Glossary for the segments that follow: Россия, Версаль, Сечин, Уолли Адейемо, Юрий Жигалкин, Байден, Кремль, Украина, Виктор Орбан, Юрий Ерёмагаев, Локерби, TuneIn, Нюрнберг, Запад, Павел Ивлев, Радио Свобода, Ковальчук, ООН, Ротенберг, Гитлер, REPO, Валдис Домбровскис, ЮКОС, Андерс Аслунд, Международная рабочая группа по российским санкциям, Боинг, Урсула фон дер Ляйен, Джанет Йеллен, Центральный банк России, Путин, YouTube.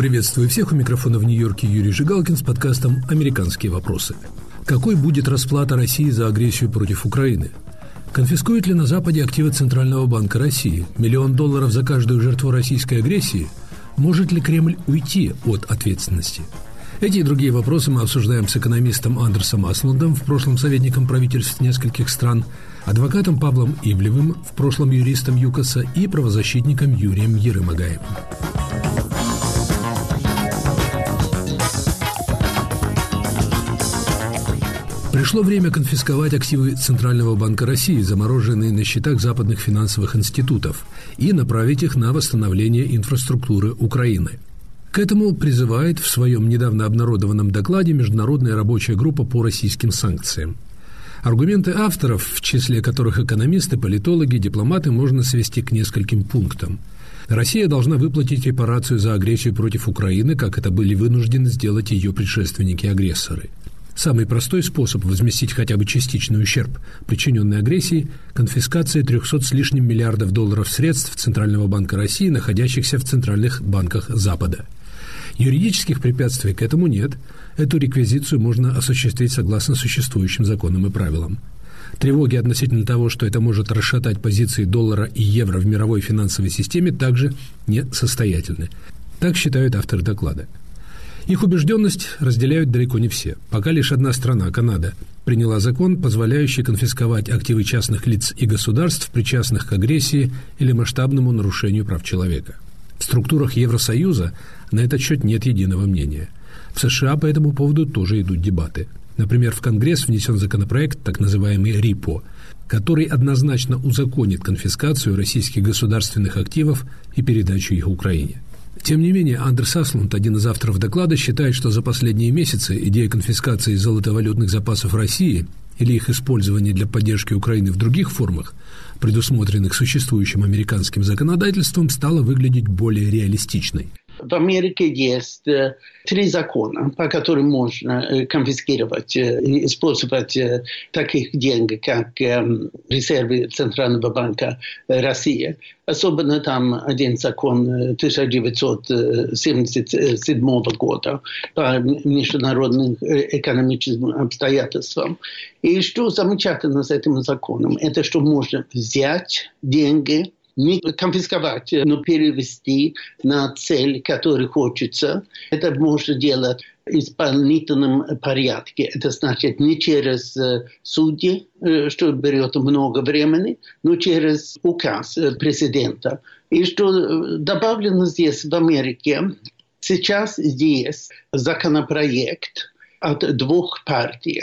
Приветствую всех. У микрофона в Нью-Йорке Юрий Жигалкин с подкастом «Американские вопросы». Какой будет расплата России за агрессию против Украины? Конфискуют ли на Западе активы Центрального банка России? $1 миллион за каждую жертву российской агрессии? Может ли Кремль уйти от ответственности? Эти и другие вопросы мы обсуждаем с экономистом Андерсом Аслундом, в прошлом советником правительств нескольких стран, адвокатом Павлом Ивлевым, в прошлом юристом ЮКОСа и правозащитником Юрием Ерёмагаевым. Пришло время конфисковать активы Центрального банка России, замороженные на счетах западных финансовых институтов, и направить их на восстановление инфраструктуры Украины. К этому призывает в своем недавно обнародованном докладе Международная рабочая группа по российским санкциям. Аргументы авторов, в числе которых экономисты, политологи, дипломаты, можно свести к нескольким пунктам. Россия должна выплатить репарацию за агрессию против Украины, как это были вынуждены сделать ее предшественники-агрессоры. Самый простой способ возместить хотя бы частичный ущерб, причиненный агрессией, конфискация 300 с лишним миллиардов долларов средств Центрального банка России, находящихся в центральных банках Запада. Юридических препятствий к этому нет. Эту реквизицию можно осуществить согласно существующим законам и правилам. Тревоги относительно того, что это может расшатать позиции доллара и евро в мировой финансовой системе, также несостоятельны. Так считают авторы доклада. Их убежденность разделяют далеко не все. Пока лишь одна страна, Канада, приняла закон, позволяющий конфисковать активы частных лиц и государств, причастных к агрессии или масштабному нарушению прав человека. В структурах Евросоюза на этот счет нет единого мнения. В США по этому поводу тоже идут дебаты. Например, в Конгресс внесен законопроект, так называемый REPO, который однозначно узаконит конфискацию российских государственных активов и передачу их Украине. Тем не менее, Андерс Аслунд, один из авторов доклада, считает, что за последние месяцы идея конфискации золотовалютных запасов России или их использования для поддержки Украины в других формах, предусмотренных существующим американским законодательством, стала выглядеть более реалистичной. В Америке есть 3 закона, по которым можно конфискировать и использовать таких денег, как резервы Центрального банка России. Особенно там один закон 1977 года по международным экономическим обстоятельствам. И что замечательно с этим законом, это что можно взять деньги, не конфисковать, но перевести на цель, которой хочется. Это можно делать в исполнительном порядке. Это значит не через судьи, что берет много времени, но через указ президента. И что добавлено здесь в Америке, сейчас есть законопроект от 2 партий.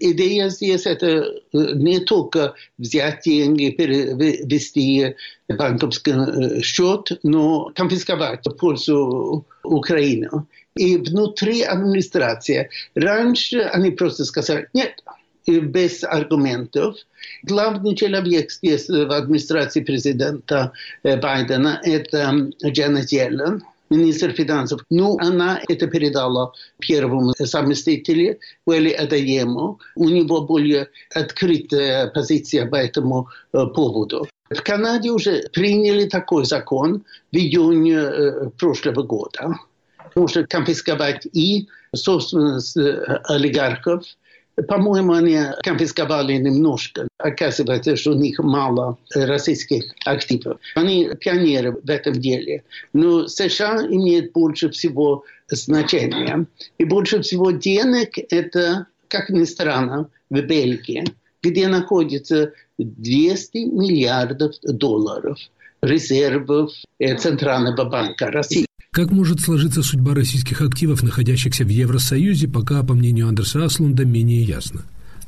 Идея здесь – это не только взять деньги, перевести банковский счет, но конфисковать в пользу Украины. И внутри администрации. Раньше они просто сказали «нет», без аргументов. Главный человек здесь в администрации президента Байдена – это Джанет Йеллен, министр финансов. Ну, она это передала первому заместителю Уолли Адейемо. У него более открытая позиция по этому поводу. В Канаде уже приняли такой закон в июне прошлого года. Можно конфисковать и собственность олигархов. По-моему, они конфисковали немножко. Оказывается, что у них мало российских активов. Они пионеры в этом деле. Но США имеет больше всего значения. И больше всего денег это, как ни странно, в Бельгии, где находится 200 миллиардов долларов резервов Центрального банка России. Как может сложиться судьба российских активов, находящихся в Евросоюзе, пока, по мнению Андерса Аслунда, менее ясно.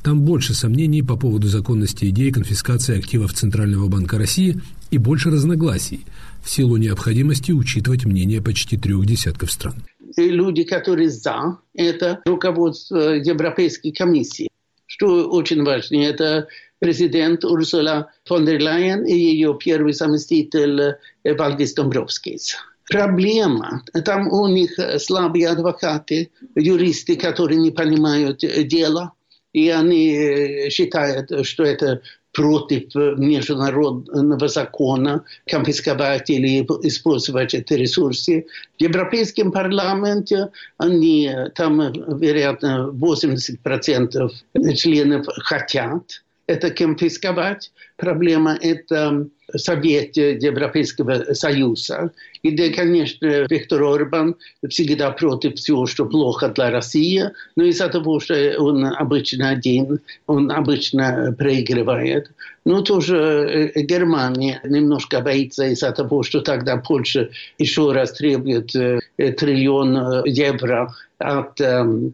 Там больше сомнений по поводу законности идеи конфискации активов Центрального банка России и больше разногласий в силу необходимости учитывать мнение почти 3 десятков стран. И люди, которые за, это руководство Европейской комиссии. Что очень важно, это президент Урсула фон дер Ляйен и ее первый заместитель Валдис Домбровскис. Проблема. Там у них слабые адвокаты, юристы, которые не понимают дела, и они считают, что это против международного закона, конфисковать или использовать эти ресурсы. В Европейском парламенте они, там, вероятно, 80% членов хотят это конфисковать. Проблема – это Совет Европейского Союза. И, да, конечно, Виктор Орбан всегда против всего, что плохо для России, но из-за того, что он обычно один, он обычно проигрывает. Но тоже Германия немножко боится из-за того, что тогда Польша еще раз требует 1 триллион евро от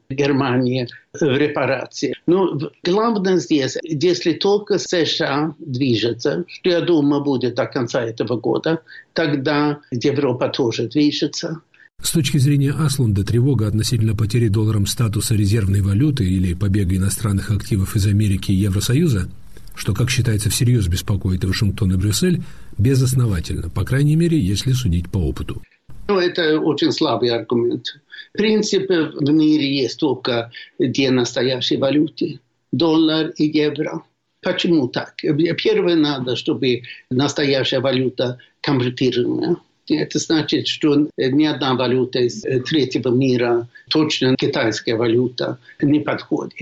Германии в репарации. Но главное здесь, если только США движется, что, я думаю, будет до конца этого года, тогда Европа тоже движется. С точки зрения Аслунда, тревога относительно потери долларом статуса резервной валюты или побега иностранных активов из Америки и Евросоюза, что, как считается, всерьез беспокоит и Вашингтон, и Брюссель, безосновательно, по крайней мере, если судить по опыту. Ну, это очень слабый аргумент. Принцип в мире есть только две настоящие валюты – доллар и евро. Почему так? Первое, надо, чтобы настоящая валюта конвертируемая. Это значит, что ни одна валюта из третьего мира, точно китайская валюта, не подходит.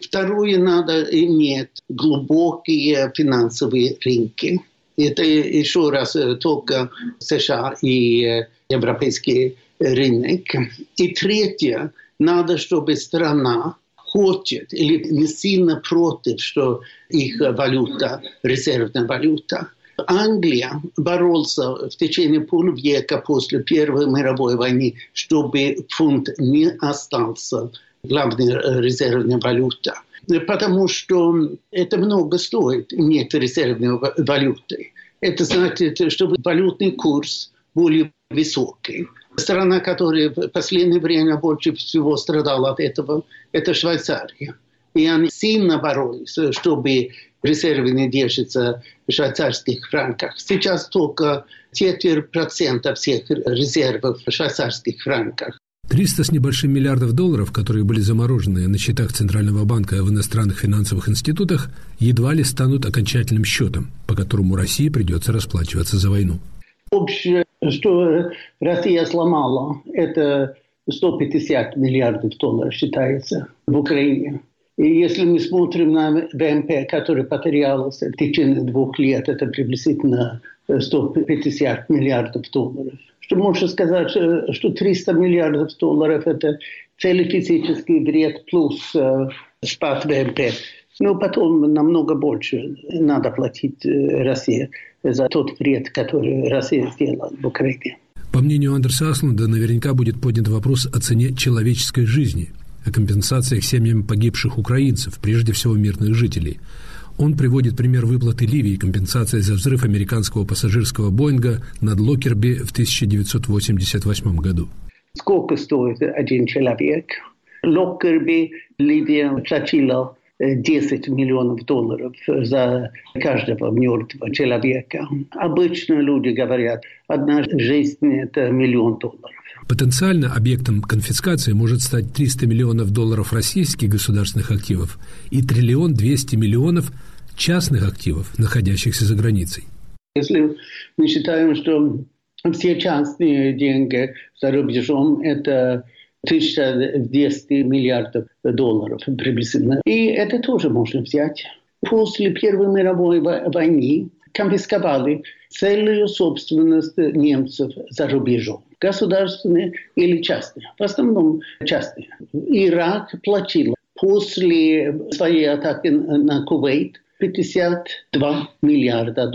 Второе, надо иметь глубокие финансовые рынки. Это еще раз только США и европейский рынок. И третье, надо, чтобы страна хочет или не сильно против, что их валюта резервная валюта. Англия боролась в течение полвека после Первой мировой войны, чтобы фунт не остался главной резервной валютой. Потому что это много стоит иметь резервной валюты. Это значит, чтобы валютный курс более высокий. Страна, которая в последнее время больше всего страдала от этого, это Швейцария. И они сильно боролись, чтобы резервы не держатся в швейцарских франках. Сейчас только 4% всех резервов в швейцарских франках. 300 с небольшим миллиардов долларов, которые были заморожены на счетах Центрального банка в иностранных финансовых институтах, едва ли станут окончательным счетом, по которому России придется расплачиваться за войну. Общее, что Россия сломала, это 150 миллиардов долларов считается в Украине. И если мы смотрим на ВМП, который потерялось в течение 2 лет, это приблизительно 150 миллиардов долларов. Что можно сказать, что 300 миллиардов долларов – это целый физический вред плюс спад ВМП. Но потом намного больше надо платить России за тот вред, который Россия сделала в Украине. По мнению Андерса Аслунда, наверняка будет поднят вопрос о цене человеческой жизни, о компенсациях семьям погибших украинцев, прежде всего мирных жителей. Он приводит пример выплаты Ливии, компенсации за взрыв американского пассажирского Боинга над Локерби в 1988 году. Сколько стоит один человек? Локерби, Ливия платила $10 миллионов за каждого мертвого человека. Обычно люди говорят, одна жизнь – это $1 миллион. Потенциально объектом конфискации может стать $300 миллионов российских государственных активов и $1 200 миллионов частных активов, находящихся за границей. Если мы считаем, что все частные деньги за рубежом – это $1200 миллиардов приблизительно. И это тоже можно взять. После Первой мировой войны конфисковали целую собственность немцев за рубежом. Государственные или частные. В основном частные. Ирак платил после своей атаки на Кувейт $52 миллиарда.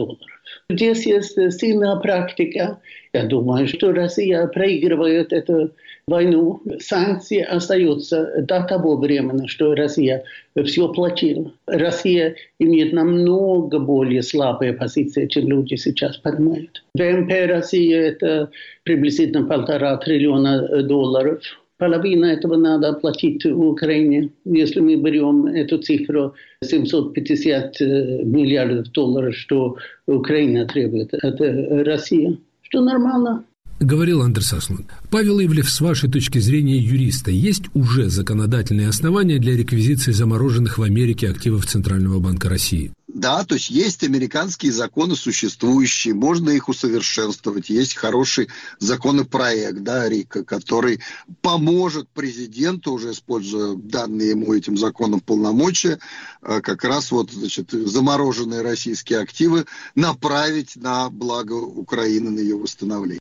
Здесь есть сильная практика. Я думаю, что Россия проигрывает эту войну. Санкции остаются до того времени, что Россия все платила. Россия имеет намного более слабые позиции, чем люди сейчас понимают. ВМП России – это приблизительно $1,5 триллиона. Половина этого надо платить Украине. Если мы берем эту цифру $750 миллиардов, что Украина требует от России, что нормально. говорил Андерс Аслунд. Павел Ивлев, с вашей точки зрения юриста, есть уже законодательные основания для реквизиции замороженных в Америке активов Центрального банка России? Да, то есть есть американские законы существующие, можно их усовершенствовать. Есть хороший законопроект, да, РИКО, который поможет президенту, уже используя данные ему этим законом полномочия, как раз вот, значит, замороженные российские активы направить на благо Украины, на ее восстановление.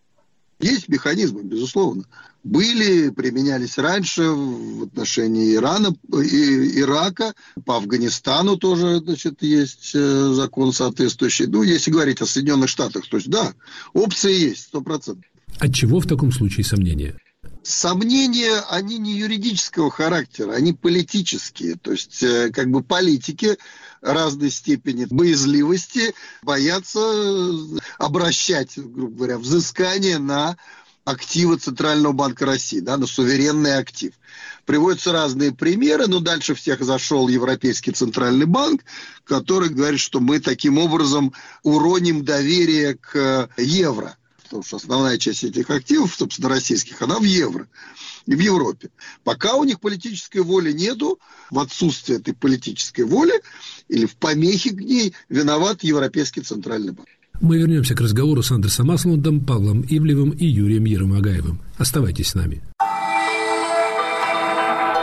Есть механизмы, безусловно. Были, применялись раньше в отношении Ирана, Ирака, по Афганистану тоже, значит, есть закон соответствующий. Ну, если говорить о Соединенных Штатах, то есть, да, опции есть, 100%. Отчего в таком случае сомнения? Сомнения, они не юридического характера, они политические. То есть, как бы политики разной степени боязливости боятся обращать, грубо говоря, взыскание на активы Центрального банка России, да, на суверенный актив. Приводятся разные примеры, но дальше всех зашел Европейский Центральный банк, который говорит, что мы таким образом уроним доверие к евро. Потому что основная часть этих активов, собственно, российских, она в евро и в Европе. Пока у них политической воли нету, в отсутствии этой политической воли или в помехе к ней виноват Европейский Центральный банк. Мы вернемся к разговору с Андерсом Аслундом, Павлом Ивлевым и Юрием Ерёмагаевым. Оставайтесь с нами.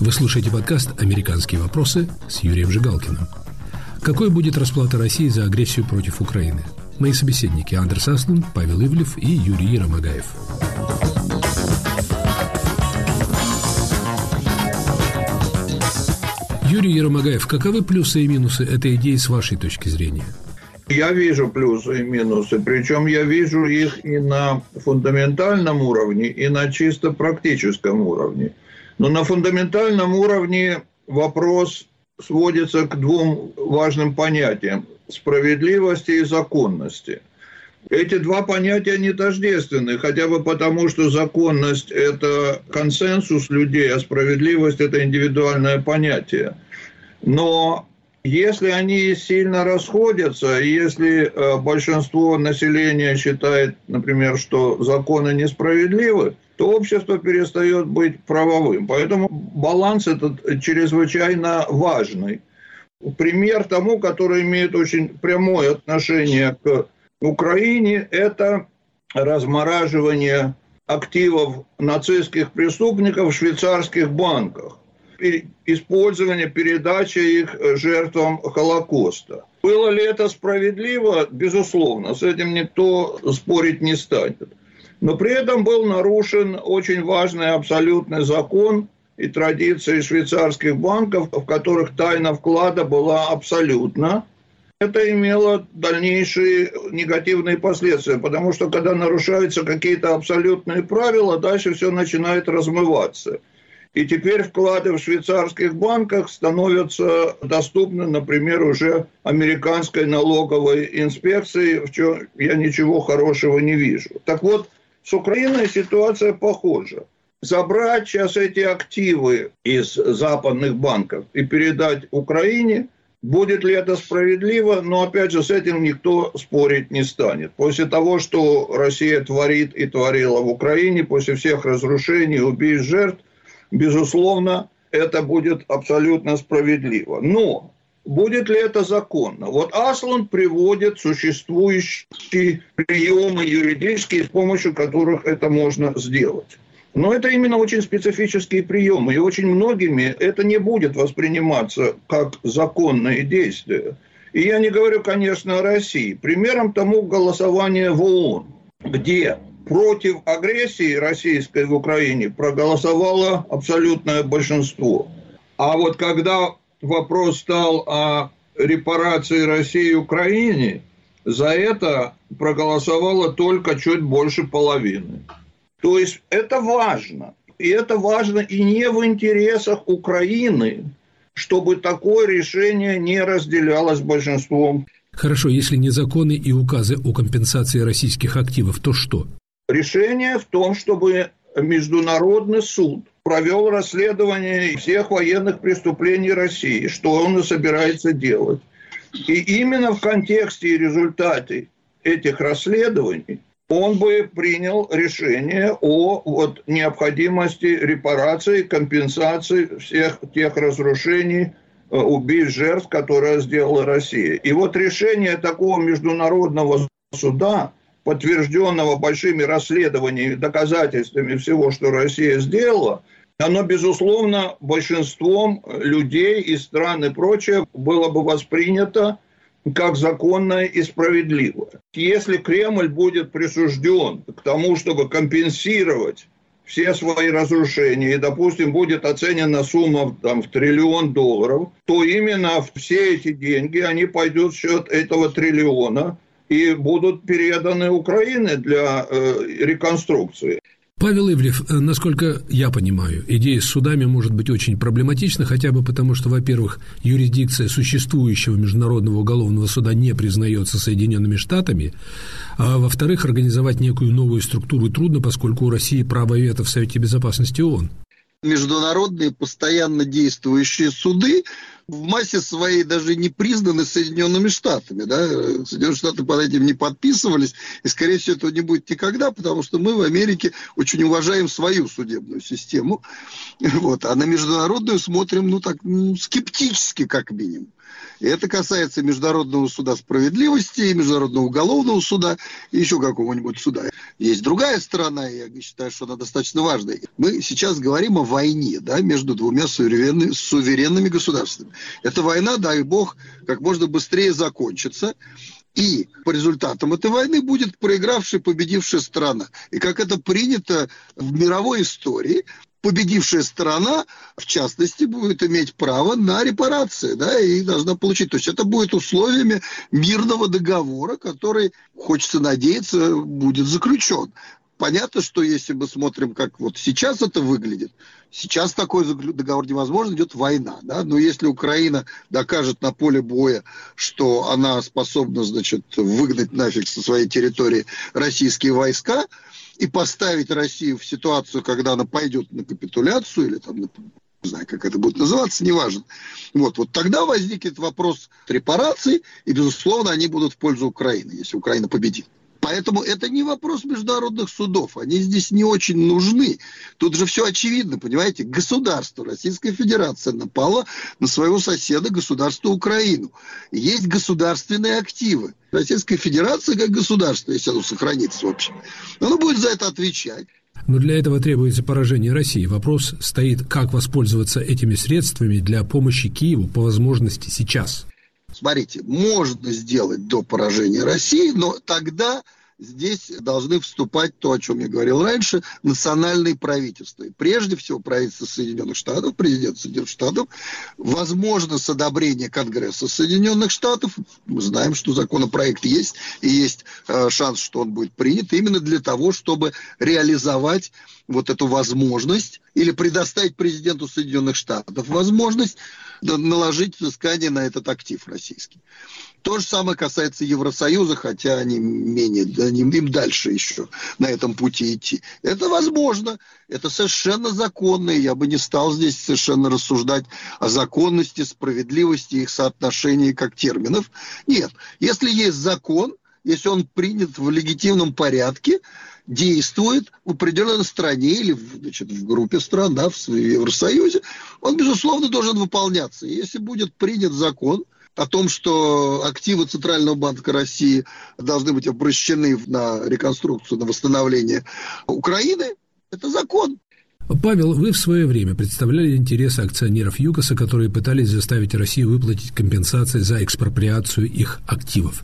Вы слушаете подкаст «Американские вопросы» с Юрием Жигалкиным. Какой будет расплата России за агрессию против Украины? Мои собеседники Андерс Аслунд, Павел Ивлев и Юрий Ерёмагаев. Юрий Ерёмагаев, каковы плюсы и минусы этой идеи с вашей точки зрения? Я вижу плюсы и минусы, причем я вижу их и на фундаментальном уровне, и на чисто практическом уровне. Но на фундаментальном уровне вопрос сводится к двум важным понятиям – справедливости и законности. Эти два понятия не тождественны, хотя бы потому, что законность – это консенсус людей, а справедливость – это индивидуальное понятие. Но если они сильно расходятся, если большинство населения считает, например, что законы несправедливы, то общество перестает быть правовым. Поэтому баланс этот чрезвычайно важный. Пример тому, который имеет очень прямое отношение к Украине, это размораживание активов нацистских преступников в швейцарских банках. Использование, передача их жертвам Холокоста. Было ли это справедливо? Безусловно, с этим никто спорить не станет. Но при этом был нарушен очень важный абсолютный закон и традиции швейцарских банков, в которых тайна вклада была абсолютна. Это имело дальнейшие негативные последствия, потому что когда нарушаются какие-то абсолютные правила, дальше все начинает размываться. И теперь вклады в швейцарских банках становятся доступны, например, уже американской налоговой инспекции, в чем я ничего хорошего не вижу. Так вот, с Украиной ситуация похожа. Забрать сейчас эти активы из западных банков и передать Украине, будет ли это справедливо, но опять же с этим никто спорить не станет. После того, что Россия творит и творила в Украине, после всех разрушений, убийств, жертв, безусловно, это будет абсолютно справедливо. Но будет ли это законно? Вот Аслунд приводит существующие приемы юридические, с помощью которых это можно сделать. Но это именно очень специфические приемы, и очень многими это не будет восприниматься как законные действия. И я не говорю, конечно, о России. Примером тому голосование в ООН, где против агрессии российской в Украине проголосовало абсолютное большинство. А вот когда вопрос стал о репарации России Украине, за это проголосовало только чуть больше половины. То есть это важно. И это важно и не в интересах Украины, чтобы такое решение не разделялось большинством. Хорошо, если не законы и указы о компенсации российских активов, то что? Решение в том, чтобы Международный суд провел расследование всех военных преступлений России, что он и собирается делать. И именно в контексте и результате этих расследований он бы принял решение о необходимости репарации, компенсации всех тех разрушений, убийств, жертв, которые сделала Россия. И вот решение такого международного суда, подтвержденного большими расследованиями, доказательствами всего, что Россия сделала, оно, безусловно, большинством людей и стран и прочее было бы воспринято как законное и справедливое. Если Кремль будет присужден к тому, чтобы компенсировать все свои разрушения, и, допустим, будет оценена сумма в $1 триллион, то именно все эти деньги, они пойдут в счет этого триллиона и будут переданы Украине для реконструкции. Павел Ивлев, насколько я понимаю, идея с судами может быть очень проблематична, хотя бы потому, что, во-первых, юрисдикция существующего Международного уголовного суда не признается Соединенными Штатами, а во-вторых, организовать некую новую структуру трудно, поскольку у России право вето в Совете Безопасности ООН. Международные постоянно действующие суды в массе своей даже не признаны Соединенными Штатами. Да? Соединенные Штаты под этим не подписывались, и, скорее всего, этого не будет никогда, потому что мы в Америке очень уважаем свою судебную систему, а на международную смотрим, скептически, как минимум. И это касается Международного суда справедливости, Международного уголовного суда и еще какого-нибудь суда. Есть другая сторона, и я считаю, что она достаточно важная. Мы сейчас говорим о войне, между двумя суверенными государствами. Эта война, дай бог, как можно быстрее закончится. И по результатам этой войны будет проигравшая, победившая страна. И как это принято в мировой истории, победившая сторона, в частности, будет иметь право на репарации, и должна получить. То есть это будет условиями мирного договора, который, хочется надеяться, будет заключен. Понятно, что если мы смотрим, как сейчас это выглядит, сейчас такой договор невозможен, идет война. Да? Но если Украина докажет на поле боя, что она способна, выгнать нафиг со своей территории российские войска и поставить Россию в ситуацию, когда она пойдет на капитуляцию или не знаю, как это будет называться, неважно. Тогда возникнет вопрос репараций, и, безусловно, они будут в пользу Украины, если Украина победит. Поэтому это не вопрос международных судов, они здесь не очень нужны. Тут же все очевидно, понимаете, государство, Российская Федерация напала на своего соседа, государство Украину. Есть государственные активы. Российская Федерация как государство, если оно сохранится вообще, оно будет за это отвечать. Но для этого требуется поражение России. Вопрос стоит, как воспользоваться этими средствами для помощи Киеву по возможности сейчас. Смотрите, можно сделать до поражения России, но тогда здесь должны вступать то, о чем я говорил раньше, национальные правительства. И прежде всего правительство Соединенных Штатов, президент Соединенных Штатов, возможно, с одобрения Конгресса Соединенных Штатов. Мы знаем, что законопроект есть, и есть шанс, что он будет принят именно для того, чтобы реализовать эту возможность или предоставить президенту Соединенных Штатов возможность наложить взыскание на этот актив российский. То же самое касается Евросоюза, хотя они им дальше еще на этом пути идти. Это возможно, это совершенно законно, и я бы не стал здесь совершенно рассуждать о законности, справедливости, их соотношении как терминов. Нет, если есть закон, если он принят в легитимном порядке, действует в определенной стране или в группе стран, в Евросоюзе, он, безусловно, должен выполняться. И если будет принят закон о том, что активы Центрального банка России должны быть обращены на реконструкцию, на восстановление Украины, это закон. Павел, вы в свое время представляли интересы акционеров ЮКОСа, которые пытались заставить Россию выплатить компенсации за экспроприацию их активов.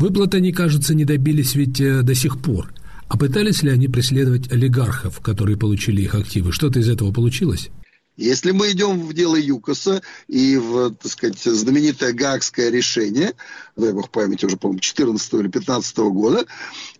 Выплаты, они, кажется, не добились ведь до сих пор. А пытались ли они преследовать олигархов, которые получили их активы? Что-то из этого получилось? Если мы идем в дело ЮКОСа и в, так сказать, знаменитое Гаагское решение, дай бог памяти, уже, по-моему, 14 или 15 года,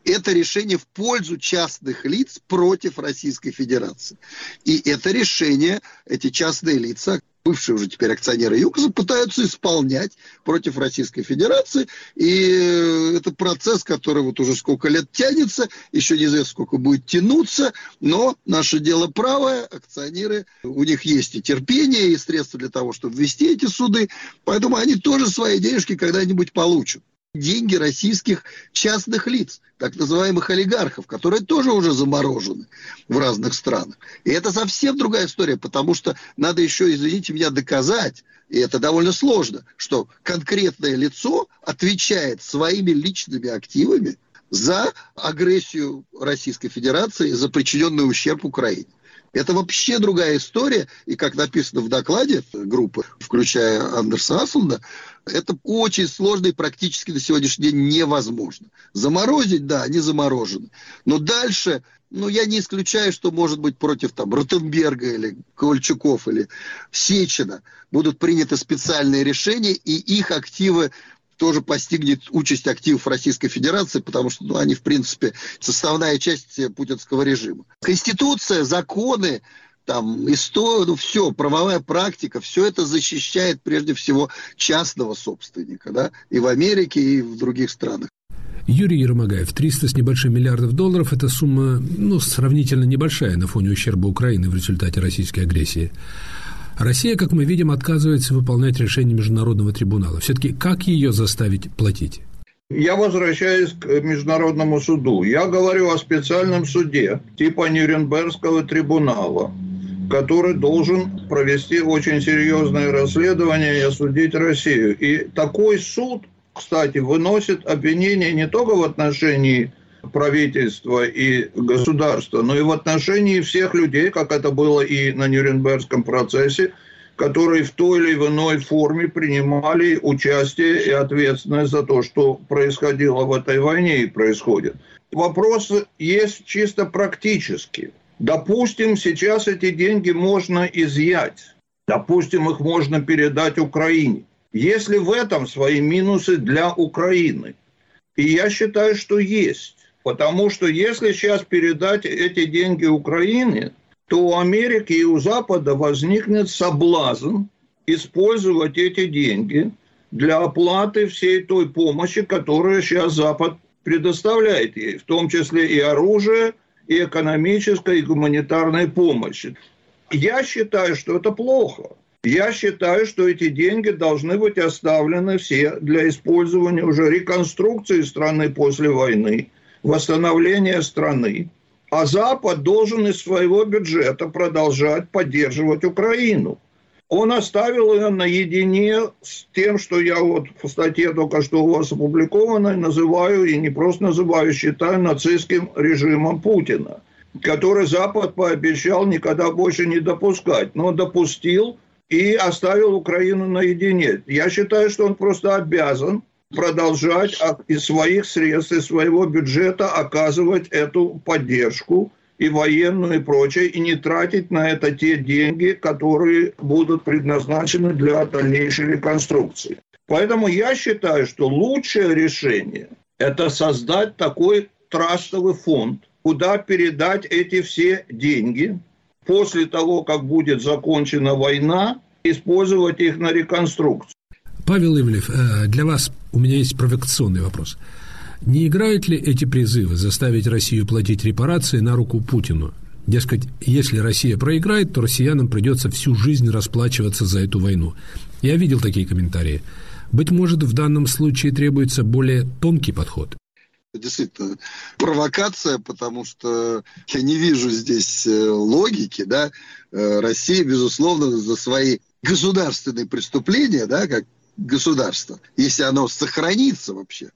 это решение в пользу частных лиц против Российской Федерации. И это решение, эти частные лица, бывшие уже теперь акционеры ЮКОСа, пытаются исполнять против Российской Федерации. И это процесс, который вот уже сколько лет тянется, еще неизвестно, сколько будет тянуться, но наше дело правое, акционеры, у них есть и терпение, и средства для того, чтобы вести эти суды, поэтому они тоже свои денежки когда-нибудь получат. Деньги российских частных лиц, так называемых олигархов, которые тоже уже заморожены в разных странах. И это совсем другая история, потому что надо еще, извините меня, доказать, и это довольно сложно, что конкретное лицо отвечает своими личными активами за агрессию Российской Федерации, за причиненный ущерб Украине. Это вообще другая история, и как написано в докладе группы, включая Андерса Аслунда, это очень сложно и практически на сегодняшний день невозможно. Заморозить, да, они заморожены. Но дальше, я не исключаю, что, может быть, против там Ротенберга или Ковальчуков или Сечина будут приняты специальные решения, и их активы тоже постигнет участь активов Российской Федерации, потому что они, в принципе, составная часть путинского режима. Конституция, законы, история, все, правовая практика, все это защищает прежде всего частного собственника, да, и в Америке, и в других странах. Юрий Ерёмагаев, 300 с небольшим миллиардов долларов – это сумма, сравнительно небольшая на фоне ущерба Украины в результате российской агрессии. Россия, как мы видим, отказывается выполнять решение Международного трибунала. Все-таки как ее заставить платить? Я возвращаюсь к Международному суду. Я говорю о специальном суде типа Нюрнбергского трибунала, который должен провести очень серьезное расследование и осудить Россию. И такой суд, кстати, выносит обвинения не только в отношении правительства и государства, но и в отношении всех людей, как это было и на Нюрнбергском процессе, которые в той или иной форме принимали участие и ответственность за то, что происходило в этой войне и происходит. Вопрос есть чисто практический. Допустим, сейчас эти деньги можно изъять. Допустим, их можно передать Украине. Есть ли в этом свои минусы для Украины? И я считаю, что есть. Потому что если сейчас передать эти деньги Украине, то у Америки и у Запада возникнет соблазн использовать эти деньги для оплаты всей той помощи, которую сейчас Запад предоставляет ей, в том числе и оружие, и экономической, и гуманитарной помощи. Я считаю, что это плохо. Я считаю, что эти деньги должны быть оставлены все для использования уже реконструкции страны после войны, восстановление страны, а Запад должен из своего бюджета продолжать поддерживать Украину. Он оставил ее наедине с тем, что я вот в статье только что у вас опубликованной называю, и не просто называю, считаю нацистским режимом Путина, который Запад пообещал никогда больше не допускать, но допустил и оставил Украину наедине. Я считаю, что он просто обязан продолжать из своих средств, из своего бюджета оказывать эту поддержку и военную, и прочее, и не тратить на это те деньги, которые будут предназначены для дальнейшей реконструкции. Поэтому я считаю, что лучшее решение – это создать такой трастовый фонд, куда передать эти все деньги после того, как будет закончена война, использовать их на реконструкцию. Павел Ивлев, для вас у меня есть провокационный вопрос. Не играют ли эти призывы заставить Россию платить репарации на руку Путину? Дескать, если Россия проиграет, то россиянам придется всю жизнь расплачиваться за эту войну. Я видел такие комментарии. Быть может, в данном случае требуется более тонкий подход. Действительно, провокация, потому что я не вижу здесь логики, да. Россия, безусловно, за свои государственные преступления, да, как государство, если оно сохранится вообще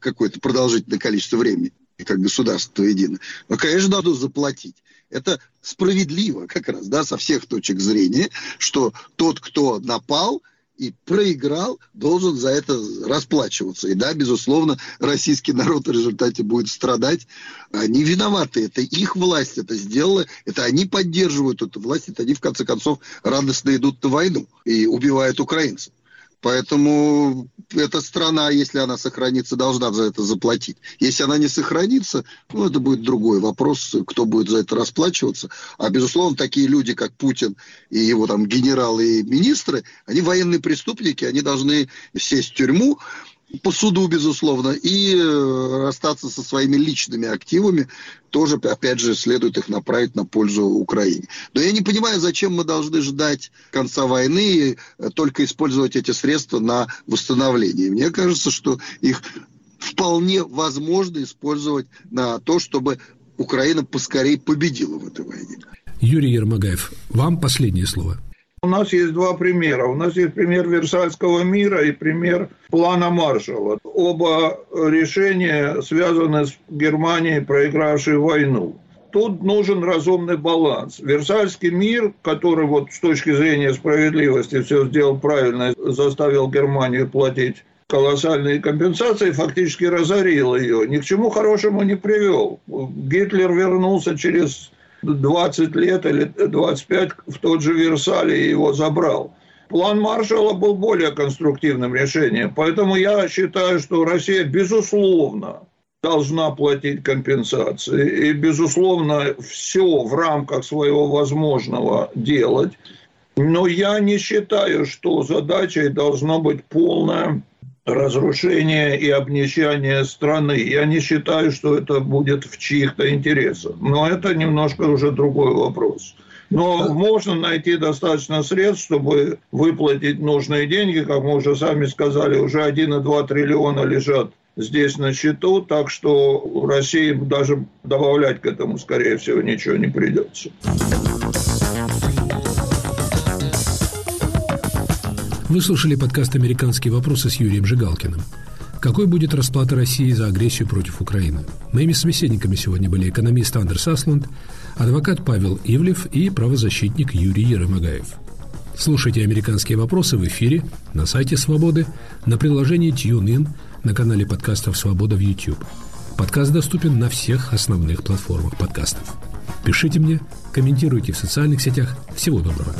какое-то продолжительное количество времени, как государство единое, но, конечно, надо заплатить. Это справедливо как раз, да, со всех точек зрения, что тот, кто напал, и проиграл, должен за это расплачиваться. И да, безусловно, российский народ в результате будет страдать. Они виноваты, это их власть это сделала, это они поддерживают эту власть, это они в конце концов радостно идут на войну и убивают украинцев. Поэтому эта страна, если она сохранится, должна за это заплатить. Если она не сохранится, ну, это будет другой вопрос, кто будет за это расплачиваться. А, безусловно, такие люди, как Путин и его там генералы и министры, они военные преступники, они должны сесть в тюрьму по суду, безусловно, и расстаться со своими личными активами. Тоже, опять же, следует их направить на пользу Украине. Но я не понимаю, зачем мы должны ждать конца войны и только использовать эти средства на восстановление. Мне кажется, что их вполне возможно использовать на то, чтобы Украина поскорее победила в этой войне. Юрий Ерёмагаев, вам последнее слово. У нас есть два примера. У нас есть пример Версальского мира и пример плана Маршалла. Оба решения связаны с Германией, проигравшей войну. Тут нужен разумный баланс. Версальский мир, который вот с точки зрения справедливости все сделал правильно, заставил Германию платить колоссальные компенсации, фактически разорил ее. Ни к чему хорошему не привел. Гитлер вернулся через 20 лет или 25 в тот же Версале его забрал. План Маршалла был более конструктивным решением. Поэтому я считаю, что Россия, безусловно, должна платить компенсации. И, безусловно, все в рамках своего возможного делать. Но я не считаю, что задачей должно быть полное разрушение и обнищание страны. Я не считаю, что это будет в чьих-то интересах. Но это немножко уже другой вопрос. Но можно найти достаточно средств, чтобы выплатить нужные деньги. Как мы уже сами сказали, уже 1,2 триллиона лежат здесь на счету. Так что России даже добавлять к этому, скорее всего, ничего не придется. Вы слушали подкаст «Американские вопросы» с Юрием Жигалкиным. Какой будет расплата России за агрессию против Украины? Моими собеседниками сегодня были экономист Андерс Аслунд, адвокат Павел Ивлев и правозащитник Юрий Ерёмагаев. Слушайте «Американские вопросы» в эфире, на сайте «Свободы», на приложении TuneIn, на канале подкастов «Свобода» в YouTube. Подкаст доступен на всех основных платформах подкастов. Пишите мне, комментируйте в социальных сетях. Всего доброго.